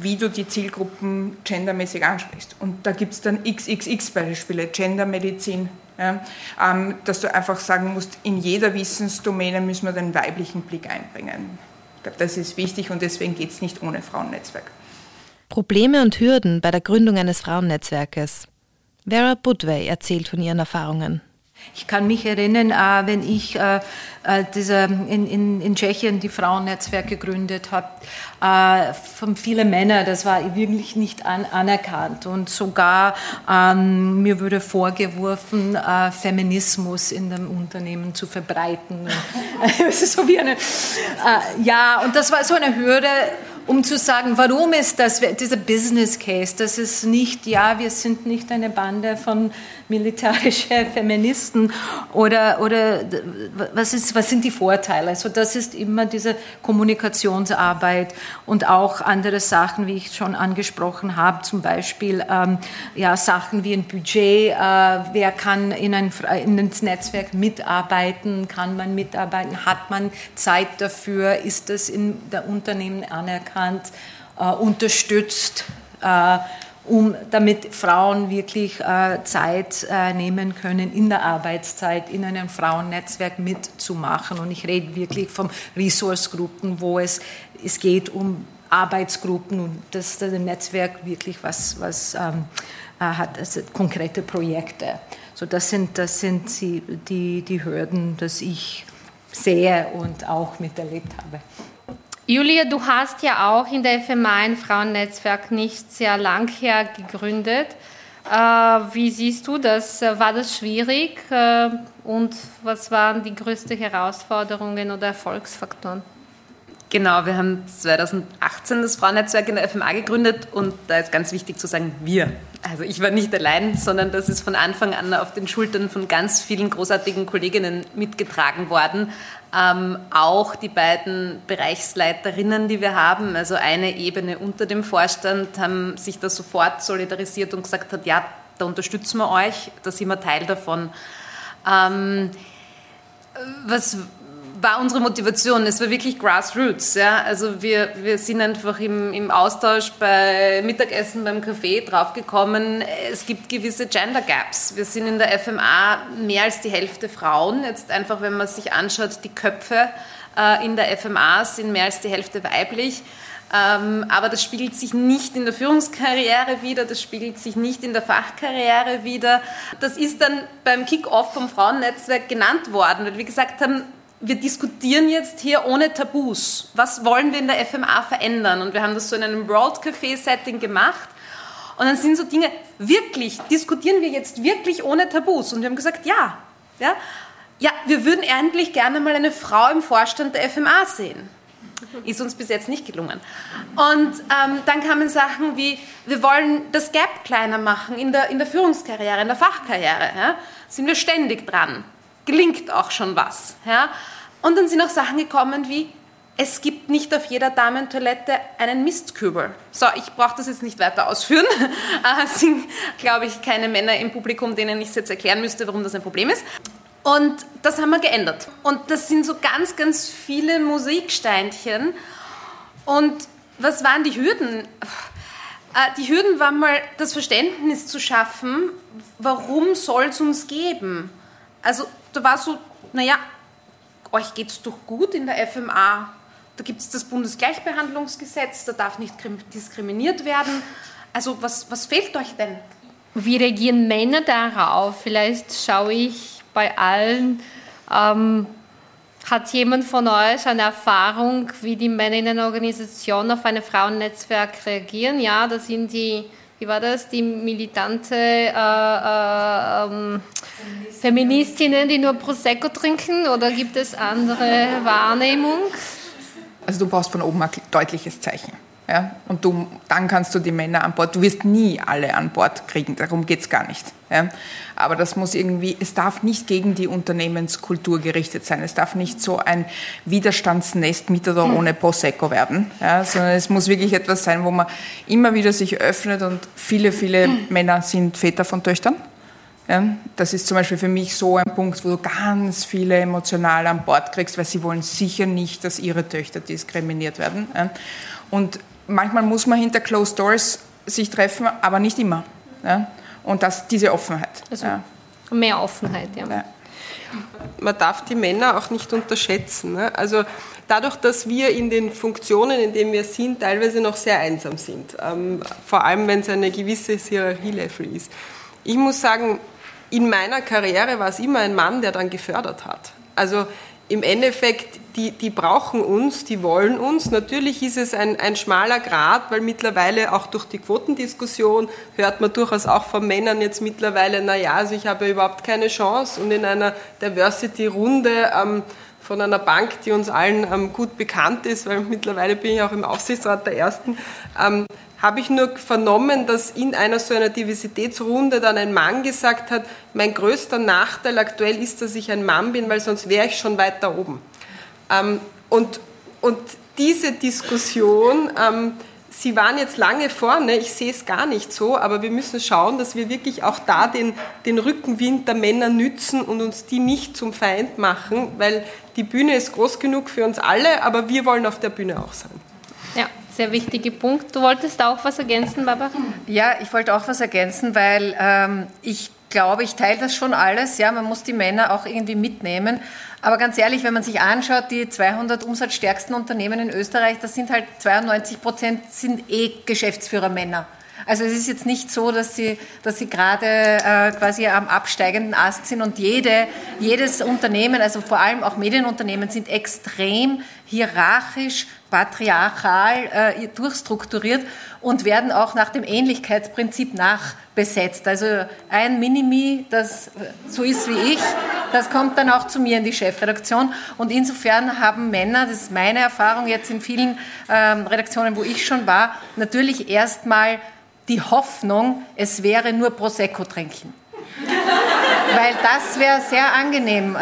wie du die Zielgruppen gendermäßig ansprichst. Und da gibt es dann X X X-Beispiele, Gendermedizin, ja, ähm, dass du einfach sagen musst, in jeder Wissensdomäne müssen wir den weiblichen Blick einbringen. Ich glaube, das ist wichtig und deswegen geht es nicht ohne Frauennetzwerk. Probleme und Hürden bei der Gründung eines Frauennetzwerkes. Vera Budway erzählt von ihren Erfahrungen. Ich kann mich erinnern, wenn ich in Tschechien die Frauennetzwerke gegründet habe, von vielen Männern, das war wirklich nicht anerkannt. Und sogar mir wurde vorgeworfen, Feminismus in dem Unternehmen zu verbreiten. Es ist so wie eine, ja, und das war so eine Hürde, um zu sagen, warum ist das, dieser Business Case, das ist nicht, ja, wir sind nicht eine Bande von militärischen Feministen oder, oder was, ist, was sind die Vorteile? Also das ist immer diese Kommunikationsarbeit und auch andere Sachen, wie ich schon angesprochen habe, zum Beispiel ähm, ja, Sachen wie ein Budget, äh, wer kann in ein in das Netzwerk mitarbeiten, kann man mitarbeiten, hat man Zeit dafür, ist das in der Unternehmen anerkannt? Äh, unterstützt, äh, um, damit Frauen wirklich äh, Zeit äh, nehmen können, in der Arbeitszeit in einem Frauennetzwerk mitzumachen. Und ich rede wirklich von Resourcegruppen, wo es, es geht um Arbeitsgruppen und dass das Netzwerk wirklich was, was ähm, hat, also konkrete Projekte. So, das sind, das sind die, die, die Hürden, die ich sehe und auch miterlebt habe. Julia, du hast ja auch in der F M A ein Frauennetzwerk nicht sehr lang her gegründet. Wie siehst du das? War das schwierig? Und was waren die größten Herausforderungen oder Erfolgsfaktoren? Genau, wir haben zweitausendachtzehn das Frauennetzwerk in der F M A gegründet und da ist ganz wichtig zu sagen, wir. Also ich war nicht allein, sondern das ist von Anfang an auf den Schultern von ganz vielen großartigen Kolleginnen mitgetragen worden. Ähm, auch die beiden Bereichsleiterinnen, die wir haben, also eine Ebene unter dem Vorstand, haben sich da sofort solidarisiert und gesagt hat, ja, da unterstützen wir euch, da sind wir Teil davon. Ähm, was war unsere Motivation? Es war wirklich Grassroots. Ja? Also wir, wir sind einfach im, im Austausch bei Mittagessen, beim Kaffee draufgekommen, es gibt gewisse Gender Gaps. Wir sind in der F M A mehr als die Hälfte Frauen. Jetzt einfach, wenn man sich anschaut, die Köpfe äh, in der F M A sind mehr als die Hälfte weiblich. Ähm, aber das spiegelt sich nicht in der Führungskarriere wider, das spiegelt sich nicht in der Fachkarriere wider. Das ist dann beim Kick-Off vom Frauennetzwerk genannt worden, weil wir gesagt haben, wir diskutieren jetzt hier ohne Tabus. Was wollen wir in der F M A verändern? Und wir haben das so in einem Road-Café-Setting gemacht. Und dann sind so Dinge, wirklich, diskutieren wir jetzt wirklich ohne Tabus? Und wir haben gesagt, ja. ja. Ja, wir würden endlich gerne mal eine Frau im Vorstand der F M A sehen. Ist uns bis jetzt nicht gelungen. Und ähm, dann kamen Sachen wie, wir wollen das Gap kleiner machen in der, in der Führungskarriere, in der Fachkarriere. Ja? Sind wir ständig dran. Gelingt auch schon was. Ja? Und dann sind auch Sachen gekommen wie, es gibt nicht auf jeder Damentoilette einen Mistkübel. So, ich brauche das jetzt nicht weiter ausführen. Es sind, glaube ich, keine Männer im Publikum, denen ich es jetzt erklären müsste, warum das ein Problem ist. Und das haben wir geändert. Und das sind so ganz, ganz viele Mosaiksteinchen. Und was waren die Hürden? Die Hürden waren mal, das Verständnis zu schaffen, warum soll es uns geben? Also da war so, naja, euch geht es doch gut in der F M A. Da gibt es das Bundesgleichbehandlungsgesetz, da darf nicht diskriminiert werden. Also was, was fehlt euch denn? Wie reagieren Männer darauf? Vielleicht schaue ich bei allen, ähm, hat jemand von euch eine Erfahrung, wie die Männer in einer Organisation auf ein Frauennetzwerk reagieren? Ja, da sind die, wie war das, die militante äh, äh, ähm, Feministinnen. Feministinnen, die nur Prosecco trinken, oder gibt es andere Wahrnehmung? Also du brauchst von oben ein deutliches Zeichen. Ja, und du, dann kannst du die Männer an Bord, du wirst nie alle an Bord kriegen, darum geht es gar nicht. Ja. Aber das muss irgendwie, es darf nicht gegen die Unternehmenskultur gerichtet sein, es darf nicht so ein Widerstandsnest mit oder ohne Prosecco werden, ja, sondern es muss wirklich etwas sein, wo man immer wieder sich öffnet, und viele, viele Männer sind Väter von Töchtern. Ja, das ist zum Beispiel für mich so ein Punkt, wo du ganz viele emotional an Bord kriegst, weil sie wollen sicher nicht, dass ihre Töchter diskriminiert werden. Ja. Und manchmal muss man hinter Closed Doors sich treffen, aber nicht immer. Ja. Und das, diese Offenheit. Also ja. Mehr Offenheit, ja. ja. Man darf die Männer auch nicht unterschätzen. Ne? Also dadurch, dass wir in den Funktionen, in denen wir sind, teilweise noch sehr einsam sind. Ähm, vor allem, wenn es eine gewisse Hierarchielevel ist. Ich muss sagen, in meiner Karriere war es immer ein Mann, der dann gefördert hat. Also im Endeffekt, die, die brauchen uns, die wollen uns. Natürlich ist es ein, ein schmaler Grat, weil mittlerweile auch durch die Quotendiskussion hört man durchaus auch von Männern jetzt mittlerweile, naja, also ich habe ja überhaupt keine Chance. Und in einer Diversity-Runde ähm, von einer Bank, die uns allen ähm, gut bekannt ist, weil mittlerweile bin ich auch im Aufsichtsrat der Ersten, ähm, habe ich nur vernommen, dass in einer so einer Diversitätsrunde dann ein Mann gesagt hat, mein größter Nachteil aktuell ist, dass ich ein Mann bin, weil sonst wäre ich schon weiter oben. Ähm, und, und diese Diskussion, ähm, sie waren jetzt lange vorne, ich sehe es gar nicht so, aber wir müssen schauen, dass wir wirklich auch da den, den Rückenwind der Männer nützen und uns die nicht zum Feind machen, weil die Bühne ist groß genug für uns alle, aber wir wollen auf der Bühne auch sein. Ja, sehr wichtiger Punkt. Du wolltest auch was ergänzen, Barbara? Ja, ich wollte auch was ergänzen, weil ähm, ich glaube, ich teile das schon alles. Ja, man muss die Männer auch irgendwie mitnehmen. Aber ganz ehrlich, wenn man sich anschaut, die zweihundert umsatzstärksten Unternehmen in Österreich, das sind halt zweiundneunzig Prozent sind eh Geschäftsführer Männer. Also es ist jetzt nicht so, dass sie, dass sie gerade äh, quasi am absteigenden Ast sind, und jede, jedes Unternehmen, also vor allem auch Medienunternehmen, sind extrem hierarchisch, patriarchal äh, durchstrukturiert und werden auch nach dem Ähnlichkeitsprinzip nachbesetzt. Also ein Minimi, das so ist wie ich, das kommt dann auch zu mir in die Chefredaktion. Und insofern haben Männer, das ist meine Erfahrung jetzt in vielen ähm, Redaktionen, wo ich schon war, natürlich erstmal die Hoffnung, es wäre nur Prosecco trinken. Weil das wäre sehr angenehm.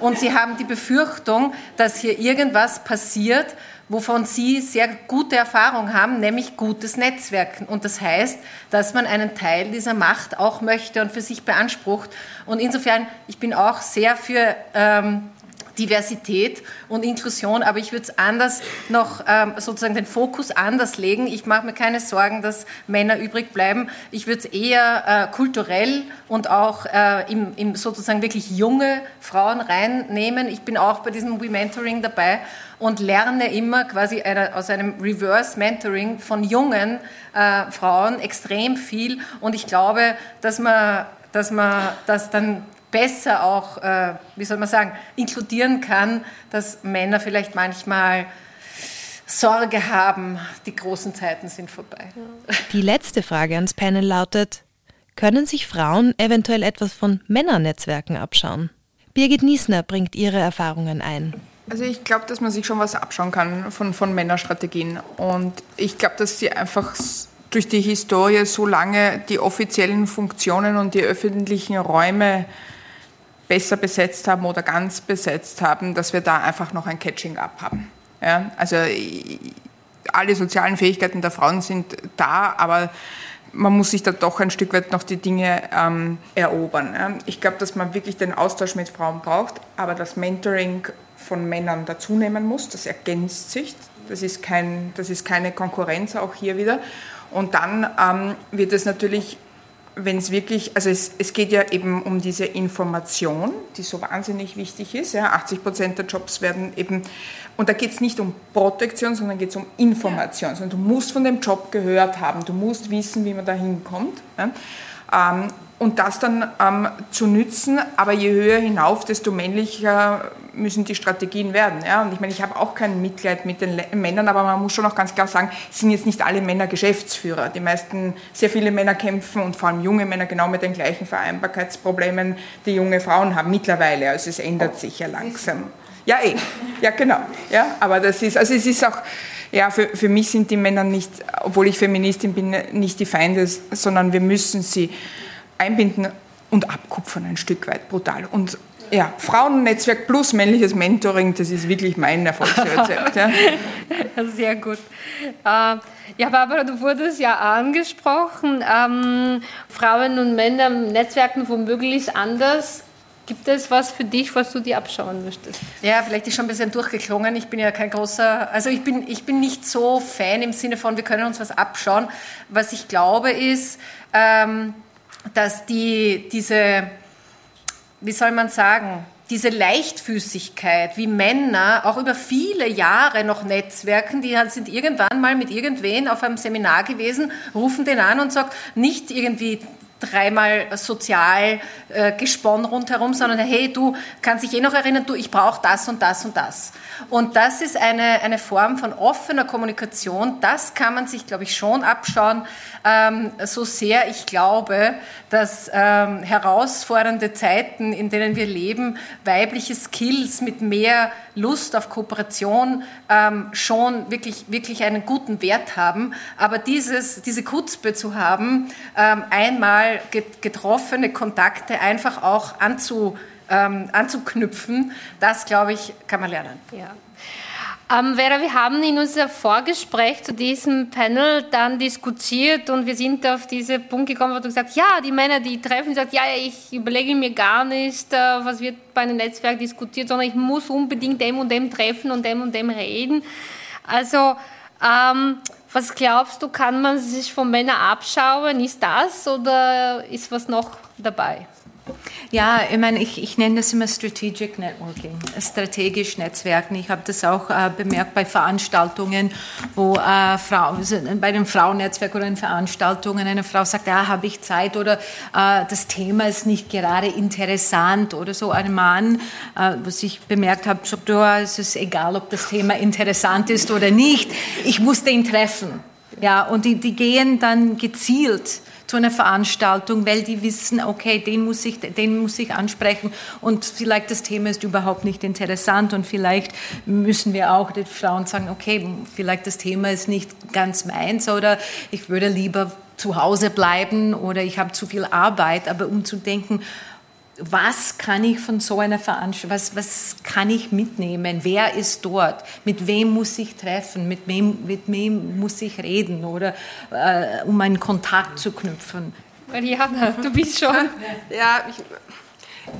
Und sie haben die Befürchtung, dass hier irgendwas passiert, wovon sie sehr gute Erfahrung haben, nämlich gutes Netzwerken. Und das heißt, dass man einen Teil dieser Macht auch möchte und für sich beansprucht. Und insofern, ich bin auch sehr für ähm, Diversität und Inklusion, aber ich würde es anders noch ähm, sozusagen den Fokus anders legen. Ich mache mir keine Sorgen, dass Männer übrig bleiben. Ich würde es eher äh, kulturell und auch äh, im, im sozusagen wirklich junge Frauen reinnehmen. Ich bin auch bei diesem Woo-Mentoring dabei und lerne immer quasi eine, aus einem Reverse-Mentoring von jungen äh, Frauen extrem viel, und ich glaube, dass man, dass man das dann besser auch, äh, wie soll man sagen, inkludieren kann, dass Männer vielleicht manchmal Sorge haben, die großen Zeiten sind vorbei. Die letzte Frage ans Panel lautet, können sich Frauen eventuell etwas von Männernetzwerken abschauen? Birgit Niesner bringt ihre Erfahrungen ein. Also ich glaube, dass man sich schon was abschauen kann von, von Männerstrategien. Und ich glaube, dass sie einfach durch die Historie so lange die offiziellen Funktionen und die öffentlichen Räume besser besetzt haben oder ganz besetzt haben, dass wir da einfach noch ein Catching-up haben. Ja? Also alle sozialen Fähigkeiten der Frauen sind da, aber man muss sich da doch ein Stück weit noch die Dinge ähm, erobern. Ja? Ich glaube, dass man wirklich den Austausch mit Frauen braucht, aber das Mentoring von Männern dazunehmen muss, das ergänzt sich, das ist, kein, das ist keine Konkurrenz auch hier wieder. Und dann ähm, wird es natürlich, wenn es wirklich, also es, es geht ja eben um diese Information, die so wahnsinnig wichtig ist, ja, achtzig Prozent der Jobs werden eben, und da geht es nicht um Protektion, sondern geht es um Information, ja. Sondern du musst von dem Job gehört haben, du musst wissen, wie man da hinkommt, ja. ähm, und das dann ähm, zu nützen, aber je höher hinauf, desto männlicher müssen die Strategien werden. Ja? Und ich meine, ich habe auch kein Mitleid mit den Le- Männern, aber man muss schon auch ganz klar sagen, es sind jetzt nicht alle Männer Geschäftsführer. Die meisten, sehr viele Männer kämpfen und vor allem junge Männer genau mit den gleichen Vereinbarkeitsproblemen, die junge Frauen haben mittlerweile. Also es ändert sich ja langsam. Ja, eh. Ja, genau. Ja, aber das ist, also es ist auch, ja, für, für mich sind die Männer nicht, obwohl ich Feministin bin, nicht die Feinde, sondern wir müssen sie einbinden und abkupfern ein Stück weit, brutal. Und ja, Frauennetzwerk plus männliches Mentoring, das ist wirklich mein Erfolgsrezept. Ja. Sehr gut. Ähm, ja, Barbara, du wurdest ja angesprochen, ähm, Frauen und Männer netzwerken womöglich anders. Gibt es was für dich, was du dir abschauen möchtest? Ja, vielleicht ist schon ein bisschen durchgeklungen. Ich bin ja kein großer, also ich bin, ich bin nicht so Fan im Sinne von, wir können uns was abschauen. Was ich glaube ist, ähm, dass die, diese, wie soll man sagen, diese Leichtfüßigkeit, wie Männer auch über viele Jahre noch netzwerken, die sind irgendwann mal mit irgendwen auf einem Seminar gewesen, rufen den an und sagen, nicht irgendwie dreimal sozial äh, gesponnen rundherum, sondern hey, du kannst dich eh noch erinnern, du, ich brauche das und das und das. Und das ist eine, eine Form von offener Kommunikation, das kann man sich, glaube ich, schon abschauen, ähm, so sehr ich glaube, dass ähm, herausfordernde Zeiten, in denen wir leben, weibliche Skills mit mehr Lust auf Kooperation ähm, schon wirklich, wirklich einen guten Wert haben, aber dieses, diese Kutzpe zu haben, ähm, einmal getroffene Kontakte einfach auch anzu, ähm, anzuknüpfen, das, glaube ich, kann man lernen. Ja. Ähm, Vera, wir haben in unserem Vorgespräch zu diesem Panel dann diskutiert und wir sind auf diesen Punkt gekommen, wo du gesagt hast, ja, die Männer, die treffen, sagen, ja, ich überlege mir gar nicht, äh, was wird bei einem Netzwerk diskutiert, sondern ich muss unbedingt dem und dem treffen und dem und dem reden. Also, ähm, was glaubst du, kann man sich von Männern abschauen? Ist das oder ist was noch dabei? Ja, ich meine, ich, ich nenne das immer Strategic Networking, strategisch Netzwerken. Ich habe das auch äh, bemerkt bei Veranstaltungen, wo äh, Frau, bei dem Frauennetzwerk oder in Veranstaltungen eine Frau sagt, ja, habe ich Zeit oder äh, das Thema ist nicht gerade interessant oder so. Ein Mann, äh, was ich bemerkt habe, sagt, oh, es ist egal, ob das Thema interessant ist oder nicht, ich muss den treffen. Ja, und die, die gehen dann gezielt zu einer Veranstaltung, weil die wissen, okay, den muss ich, den muss ich ansprechen und vielleicht das Thema ist überhaupt nicht interessant und vielleicht müssen wir auch den Frauen sagen, okay, vielleicht das Thema ist nicht ganz meins oder ich würde lieber zu Hause bleiben oder ich habe zu viel Arbeit, aber um zu denken, was kann ich von so einer Veranstaltung, was, was kann ich mitnehmen, wer ist dort, mit wem muss ich treffen, mit wem, mit wem muss ich reden oder äh, um einen Kontakt zu knüpfen. Mariana, du bist schon. Ja, ich,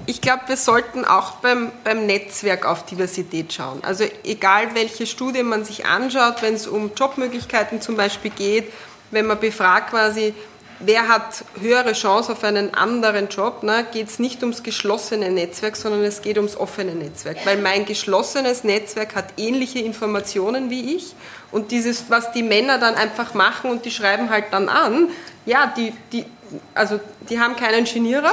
ich glaube, wir sollten auch beim, beim Netzwerk auf Diversität schauen. Also egal, welche Studie man sich anschaut, wenn es um Jobmöglichkeiten zum Beispiel geht, wenn man befragt quasi, wer hat höhere Chance auf einen anderen Job? Ne? Geht es nicht ums geschlossene Netzwerk, sondern es geht ums offene Netzwerk. Weil mein geschlossenes Netzwerk hat ähnliche Informationen wie ich. Und dieses, was die Männer dann einfach machen und die schreiben halt dann an, ja, die, die, also die haben keinen Genierer,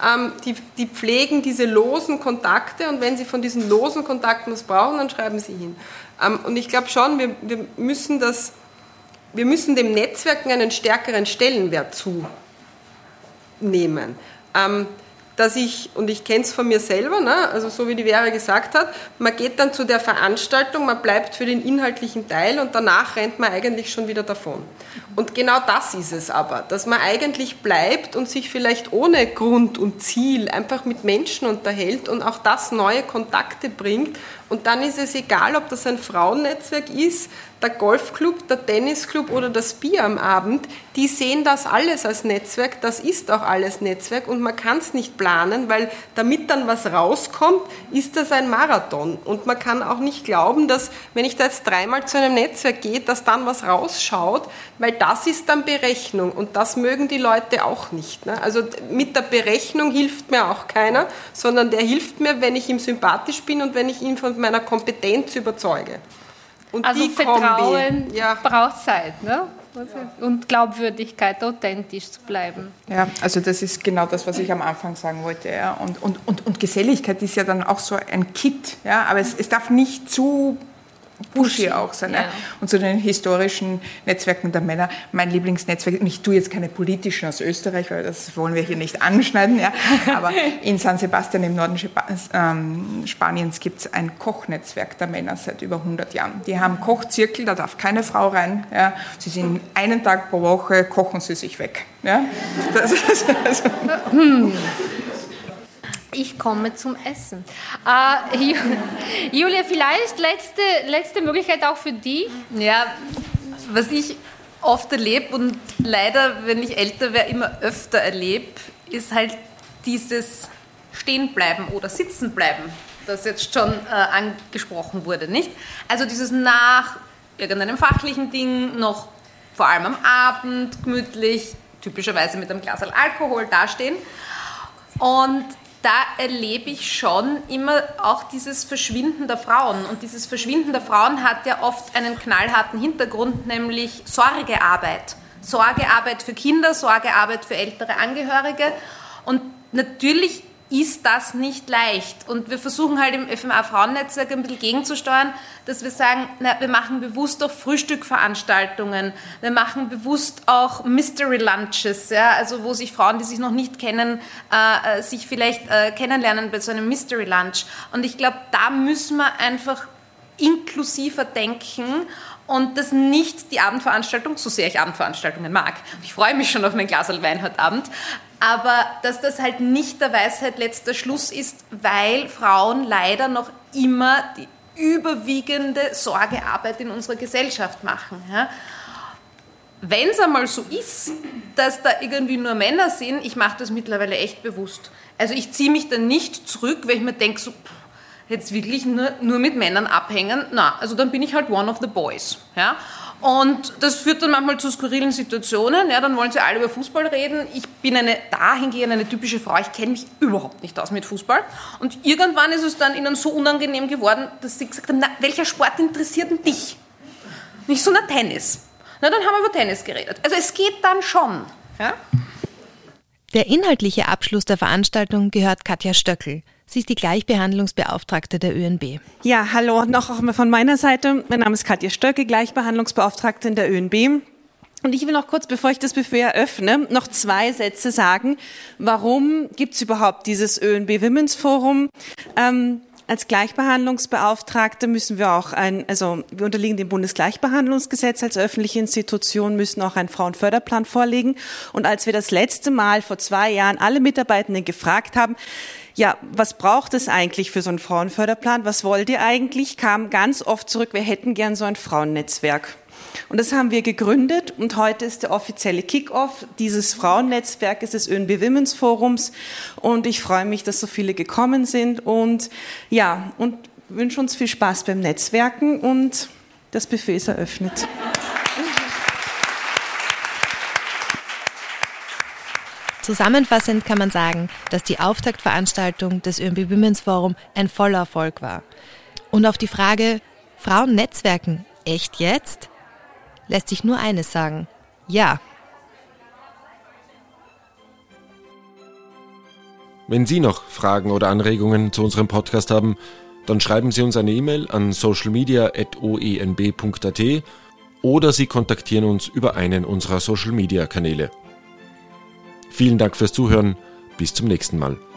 ähm, die, die pflegen diese losen Kontakte und wenn sie von diesen losen Kontakten was brauchen, dann schreiben sie hin. Ähm, und ich glaube schon, wir, wir müssen das... Wir müssen dem Netzwerken einen stärkeren Stellenwert zunehmen. dass ich, und ich kenne es von mir selber, ne, also so wie die Vera gesagt hat, man geht dann zu der Veranstaltung, man bleibt für den inhaltlichen Teil und danach rennt man eigentlich schon wieder davon. Und genau das ist es aber, dass man eigentlich bleibt und sich vielleicht ohne Grund und Ziel einfach mit Menschen unterhält und auch das neue Kontakte bringt. Und dann ist es egal, ob das ein Frauennetzwerk ist, der Golfclub, der Tennisclub oder das Bier am Abend, die sehen das alles als Netzwerk, das ist auch alles Netzwerk und man kann es nicht planen, weil damit dann was rauskommt, ist das ein Marathon. Und man kann auch nicht glauben, dass, wenn ich da jetzt dreimal zu einem Netzwerk gehe, dass dann was rausschaut, weil das ist dann Berechnung und das mögen die Leute auch nicht. Ne? Also mit der Berechnung hilft mir auch keiner, sondern der hilft mir, wenn ich ihm sympathisch bin und wenn ich ihn von meiner Kompetenz überzeuge. Und also Vertrauen ja. braucht Zeit, ne? Und Glaubwürdigkeit, authentisch zu bleiben. Ja, also das ist genau das, was ich am Anfang sagen wollte. Ja. Und, und, und, und Geselligkeit ist ja dann auch so ein Kit, ja? Aber es, es darf nicht zu pushy auch sein. Ja. Ja. Und zu den historischen Netzwerken der Männer, mein Lieblingsnetzwerk, und ich tue jetzt keine politischen aus Österreich, weil das wollen wir hier nicht anschneiden, ja. Aber in San Sebastian im Norden Spaniens gibt es ein Kochnetzwerk der Männer seit über hundert Jahren. Die haben Kochzirkel, da darf keine Frau rein. Ja. Sie sind einen Tag pro Woche, kochen sie sich weg. Ja. Das ist also hm. Ich komme zum Essen. Uh, Julia, vielleicht letzte, letzte Möglichkeit auch für dich. Ja, was ich oft erlebe und leider, wenn ich älter wäre, immer öfter erlebe, ist halt dieses Stehenbleiben oder Sitzenbleiben, das jetzt schon äh, angesprochen wurde, nicht? Also dieses nach irgendeinem fachlichen Ding noch, vor allem am Abend, gemütlich, typischerweise mit einem Glas Alkohol dastehen. Und da erlebe ich schon immer auch dieses Verschwinden der Frauen. Und dieses Verschwinden der Frauen hat ja oft einen knallharten Hintergrund, nämlich Sorgearbeit. Sorgearbeit für Kinder, Sorgearbeit für ältere Angehörige. Und natürlich ist das nicht leicht. Und wir versuchen halt im F M A-Frauennetzwerk ein bisschen gegenzusteuern, dass wir sagen, na, wir machen bewusst auch Frühstückveranstaltungen, wir machen bewusst auch Mystery-Lunches, ja, also wo sich Frauen, die sich noch nicht kennen, äh, sich vielleicht äh, kennenlernen bei so einem Mystery-Lunch. Und ich glaube, da müssen wir einfach inklusiver denken und das nicht die Abendveranstaltung, so sehr ich Abendveranstaltungen mag, ich freue mich schon auf mein Glas Wein heute Abend, aber dass das halt nicht der Weisheit letzter Schluss ist, weil Frauen leider noch immer die überwiegende Sorgearbeit in unserer Gesellschaft machen. Ja? Wenn es einmal so ist, dass da irgendwie nur Männer sind, ich mache das mittlerweile echt bewusst. Also ich ziehe mich dann nicht zurück, weil ich mir denke, so, jetzt wirklich nur, nur mit Männern abhängen, na, also dann bin ich halt one of the boys. Ja? Und das führt dann manchmal zu skurrilen Situationen, ja, dann wollen sie alle über Fußball reden. Ich bin eine, dahingehend eine typische Frau, ich kenne mich überhaupt nicht aus mit Fußball. Und irgendwann ist es dann ihnen so unangenehm geworden, dass sie gesagt haben, na, welcher Sport interessiert denn dich? Nicht so, na, Tennis. Na, dann haben wir über Tennis geredet. Also es geht dann schon. Ja? Der inhaltliche Abschluss der Veranstaltung gehört Katja Stöckel. Sie ist die Gleichbehandlungsbeauftragte der ÖNB. Ja, hallo, noch auch mal von meiner Seite. Mein Name ist Katja Stöckel, Gleichbehandlungsbeauftragte in der ÖNB. Und ich will noch kurz, bevor ich das Buffet eröffne, noch zwei Sätze sagen. Warum gibt es überhaupt dieses ÖNB Women's Forum? Ähm, als Gleichbehandlungsbeauftragte müssen wir auch ein, also wir unterliegen dem Bundesgleichbehandlungsgesetz, als öffentliche Institution müssen auch einen Frauenförderplan vorlegen. Und als wir das letzte Mal vor zwei Jahren alle Mitarbeitenden gefragt haben, ja, was braucht es eigentlich für so einen Frauenförderplan? Was wollt ihr eigentlich? Kam ganz oft zurück, wir hätten gern so ein Frauennetzwerk. Und das haben wir gegründet und heute ist der offizielle Kick-Off dieses Frauennetzwerkes des ÖNB Women's Forums und ich freue mich, dass so viele gekommen sind und ja, und wünsche uns viel Spaß beim Netzwerken und das Buffet ist eröffnet. Zusammenfassend kann man sagen, dass die Auftaktveranstaltung des ÖNB Women's Forum ein voller Erfolg war. Und auf die Frage, Frauen netzwerken, echt jetzt? Lässt sich nur eines sagen, ja. Wenn Sie noch Fragen oder Anregungen zu unserem Podcast haben, dann schreiben Sie uns eine E-Mail an socialmedia at o e n b punkt a t oder Sie kontaktieren uns über einen unserer Social-Media-Kanäle. Vielen Dank fürs Zuhören. Bis zum nächsten Mal.